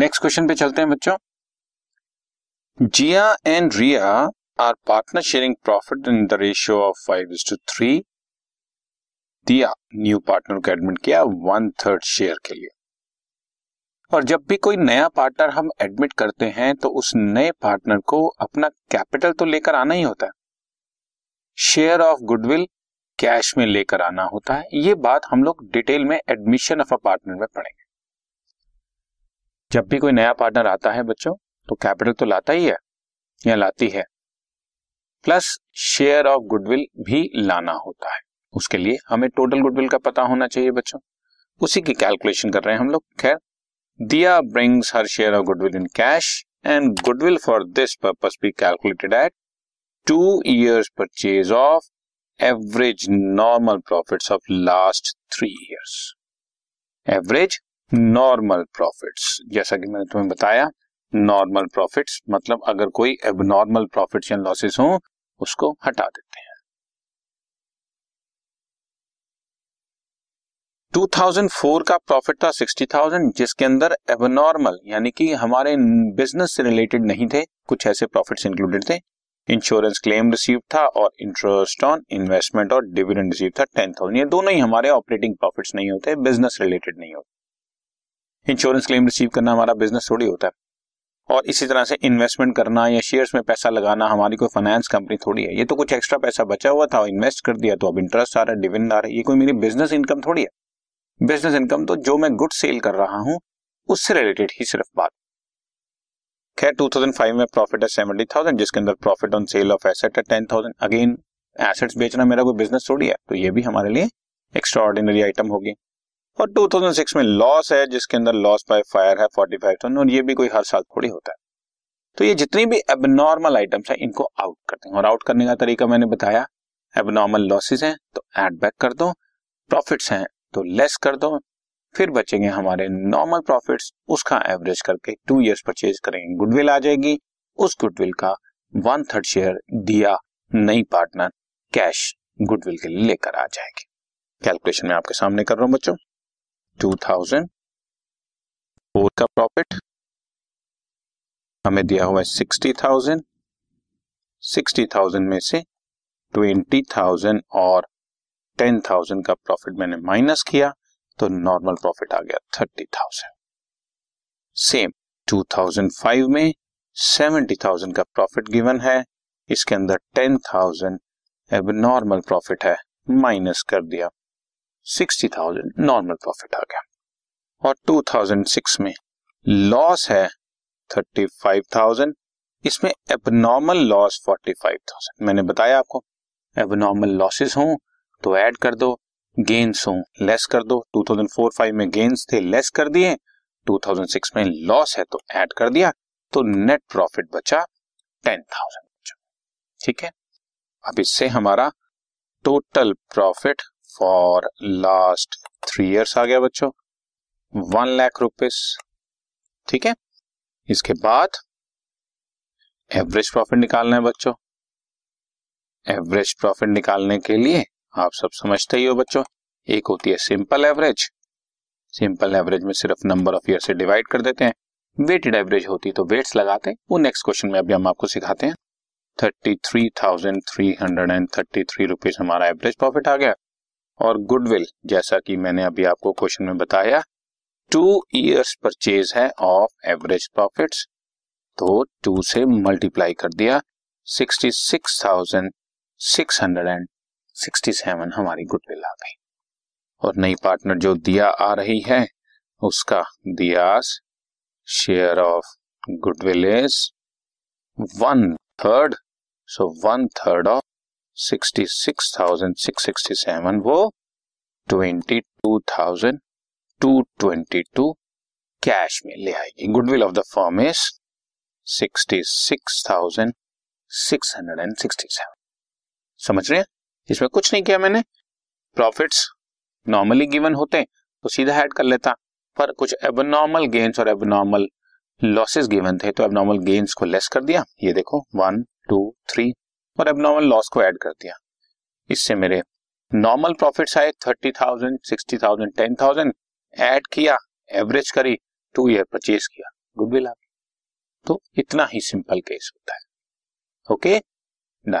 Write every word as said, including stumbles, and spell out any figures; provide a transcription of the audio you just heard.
Next question पे चलते हैं बच्चों. Jiya and Riya are partner sharing profit in the ratio of five is to three. Diya new partner को admit किया वन थर्ड शेयर के लिए. और जब भी कोई नया पार्टनर हम एडमिट करते हैं तो उस नए पार्टनर को अपना कैपिटल तो लेकर आना ही होता है, शेयर ऑफ गुडविल कैश में लेकर आना होता है. ये बात हम लोग डिटेल में एडमिशन ऑफ अ पार्टनर में पढ़ेंगे. जब भी कोई नया पार्टनर आता है बच्चों तो कैपिटल तो लाता ही है या लाती है, प्लस शेयर ऑफ गुडविल भी लाना होता है. उसके लिए हमें टोटल गुडविल का पता होना चाहिए बच्चों, उसी की कैलकुलेशन कर रहे हैं हम लोग. खैर, Diya brings her share of goodwill in cash and goodwill for this purpose be calculated at two years purchase of average normal profits of last three years. Average normal profits, जैसा कि मैंने तुम्हें बताया, नॉर्मल प्रॉफिट्स मतलब अगर कोई abnormal profits या losses हो उसको हटा देते हैं. टू थाउजेंड फोर का प्रॉफिट था सिक्सटी थाउजेंड, जिसके अंदर एबनॉर्मल यानी कि हमारे बिजनेस से रिलेटेड नहीं थे, कुछ ऐसे प्रॉफिट्स इंक्लूडेड थे. इंश्योरेंस क्लेम रिसीव था और इंटरेस्ट ऑन इन्वेस्टमेंट और डिविडेंड रिसीव था टेन थाउजेंड. ये दोनों ही हमारे ऑपरेटिंग प्रॉफिट्स नहीं होते, बिजनेस रिलेटेड नहीं होते. इंश्योरेंस क्लेम रिसीव करना हमारा बिजनेस थोड़ी होता है, और इसी तरह से इन्वेस्टमेंट करना या शेयर्स में पैसा लगाना हमारी कोई फाइनेंस कंपनी थोड़ी है. ये तो कुछ एक्स्ट्रा पैसा बचा हुआ था, इन्वेस्ट कर दिया तो अब इंटरेस्ट आ रहा है, डिविडेंड आ रहा है. ये कोई मेरी बिजनेस इनकम थोड़ी है. बिजनेस इनकम तो जो मैं गुड सेल कर रहा हूं उससे रिलेटेड ही सिर्फ बात. खैर, टू थाउजेंड फाइव में प्रॉफिट है सेवेंटी थाउजेंड, जिसके अंदर profit on sale of asset है टेन थाउजेंड. अगेन, एसेट्स बेचना मेरा कोई बिजनेस थोड़ी है, तो ये भी हमारे लिए एक्स्ट्राऑर्डिनरी आइटम होगी. और टू थाउजेंड सिक्स में लॉस है, जिसके अंदर लॉस बाय फायर है फोर्टी फाइव थाउजेंड, और ये भी कोई हर साल थोड़ी होता है. तो ये जितनी भी एबनॉर्मल आइटम्स हैं इनको आउट कर देंगे, और आउट करने का तरीका मैंने बताया. एबनॉर्मल लॉसेस हैं तो एड बैक कर दो, प्रॉफिट्स हैं तो लेस कर दो, फिर बचेंगे हमारे नॉर्मल प्रॉफिट्स, उसका एवरेज करके टू इयर्स परचेज करेंगे, गुडविल आ जाएगी, उस गुडविल का वन थर्ड शेयर दिया नई पार्टनर कैश गुडविल के लिए लेकर आ जाएगी. कैलकुलेशन में आपके सामने कर रहा हूं बच्चों. टू थाउजेंड फोर का प्रॉफिट हमें दिया हुआ है सिक्सटी थाउजेंड. सिक्सटी थाउजेंड में से ट्वेंटी थाउजेंड और टेन थाउजेंड का प्रॉफिट मैंने माइनस किया तो नॉर्मल प्रॉफिट आ गया thirty thousand. Same two thousand five में सेवेंटी थाउजेंड का प्रॉफिट गिवन है, इसके अंदर टेन थाउजेंड एबनॉर्मल प्रॉफिट है, माइनस कर दिया, सिक्सटी थाउजेंड नॉर्मल प्रॉफिट आ गया. और टू थाउजेंड सिक्स में लॉस है थर्टी फाइव थाउजेंड, इसमें abnormal loss forty five thousand. मैंने बताया आपको, एबनॉर्मल लॉसेस हों तो ऐड कर दो, गेंस हो लेस कर दो. टू थाउजेंड फोर फाइव में गेंस थे, लेस कर दिए. टू थाउजेंड सिक्स में लॉस है तो ऐड कर दिया, तो नेट प्रॉफिट बचा टेन थाउजेंड. ठीक है, अब इससे हमारा total profit for last three years आ गया बच्चों वन लाख रुपीस. ठीक है, इसके बाद एवरेज प्रॉफिट निकालना है बच्चों. एवरेज प्रॉफिट निकालने के लिए आप सब समझते ही हो बच्चों, एक होती है सिंपल एवरेज. सिंपल एवरेज में सिर्फ नंबर ऑफ ईयर से डिवाइड कर देते हैं. वेटेड एवरेज होती है तो वेट्स लगाते हैं, वो नेक्स्ट क्वेश्चन में अभी हम आपको सिखाते हैं. Thirty three thousand three hundred thirty three rupees हमारा एवरेज प्रॉफिट आ गया. और गुडविल, जैसा कि मैंने अभी आपको क्वेश्चन में बताया, टू ईयर्स परचेज है ऑफ एवरेज प्रॉफिट्स, तो टू से मल्टीप्लाई कर दिया, sixty six thousand six hundred and sixty seven हमारी गुडविल आ गई. और नई पार्टनर जो दिया आ रही है उसका diyas share of goodwill is one third, so one third of sixty six thousand six sixty seven, वो twenty two thousand two twenty two cash में ले आएगी. Goodwill of the firm is sixty six thousand six hundred sixty seven. समझ रहे हैं, इसमें कुछ नहीं किया मैंने. प्रॉफिट्स नॉर्मली गिवन होते तो सीधा ऐड कर लेता, पर कुछ एबनॉर्मल गेन्स और एबनॉर्मल लॉसेस गिवन थे तो एबनॉर्मल गेन्स को लेस कर दिया, ये देखो वन टू थ्री, और एबनॉर्मल लॉस को ऐड कर दिया. इससे मेरे नॉर्मल प्रॉफिट्स आए thirty thousand sixty thousand ten thousand, add किया, एवरेज करी, टू ईयर परचेज किया, गुडविल आ गई। तो इतना ही सिंपल केस होता है। Okay done.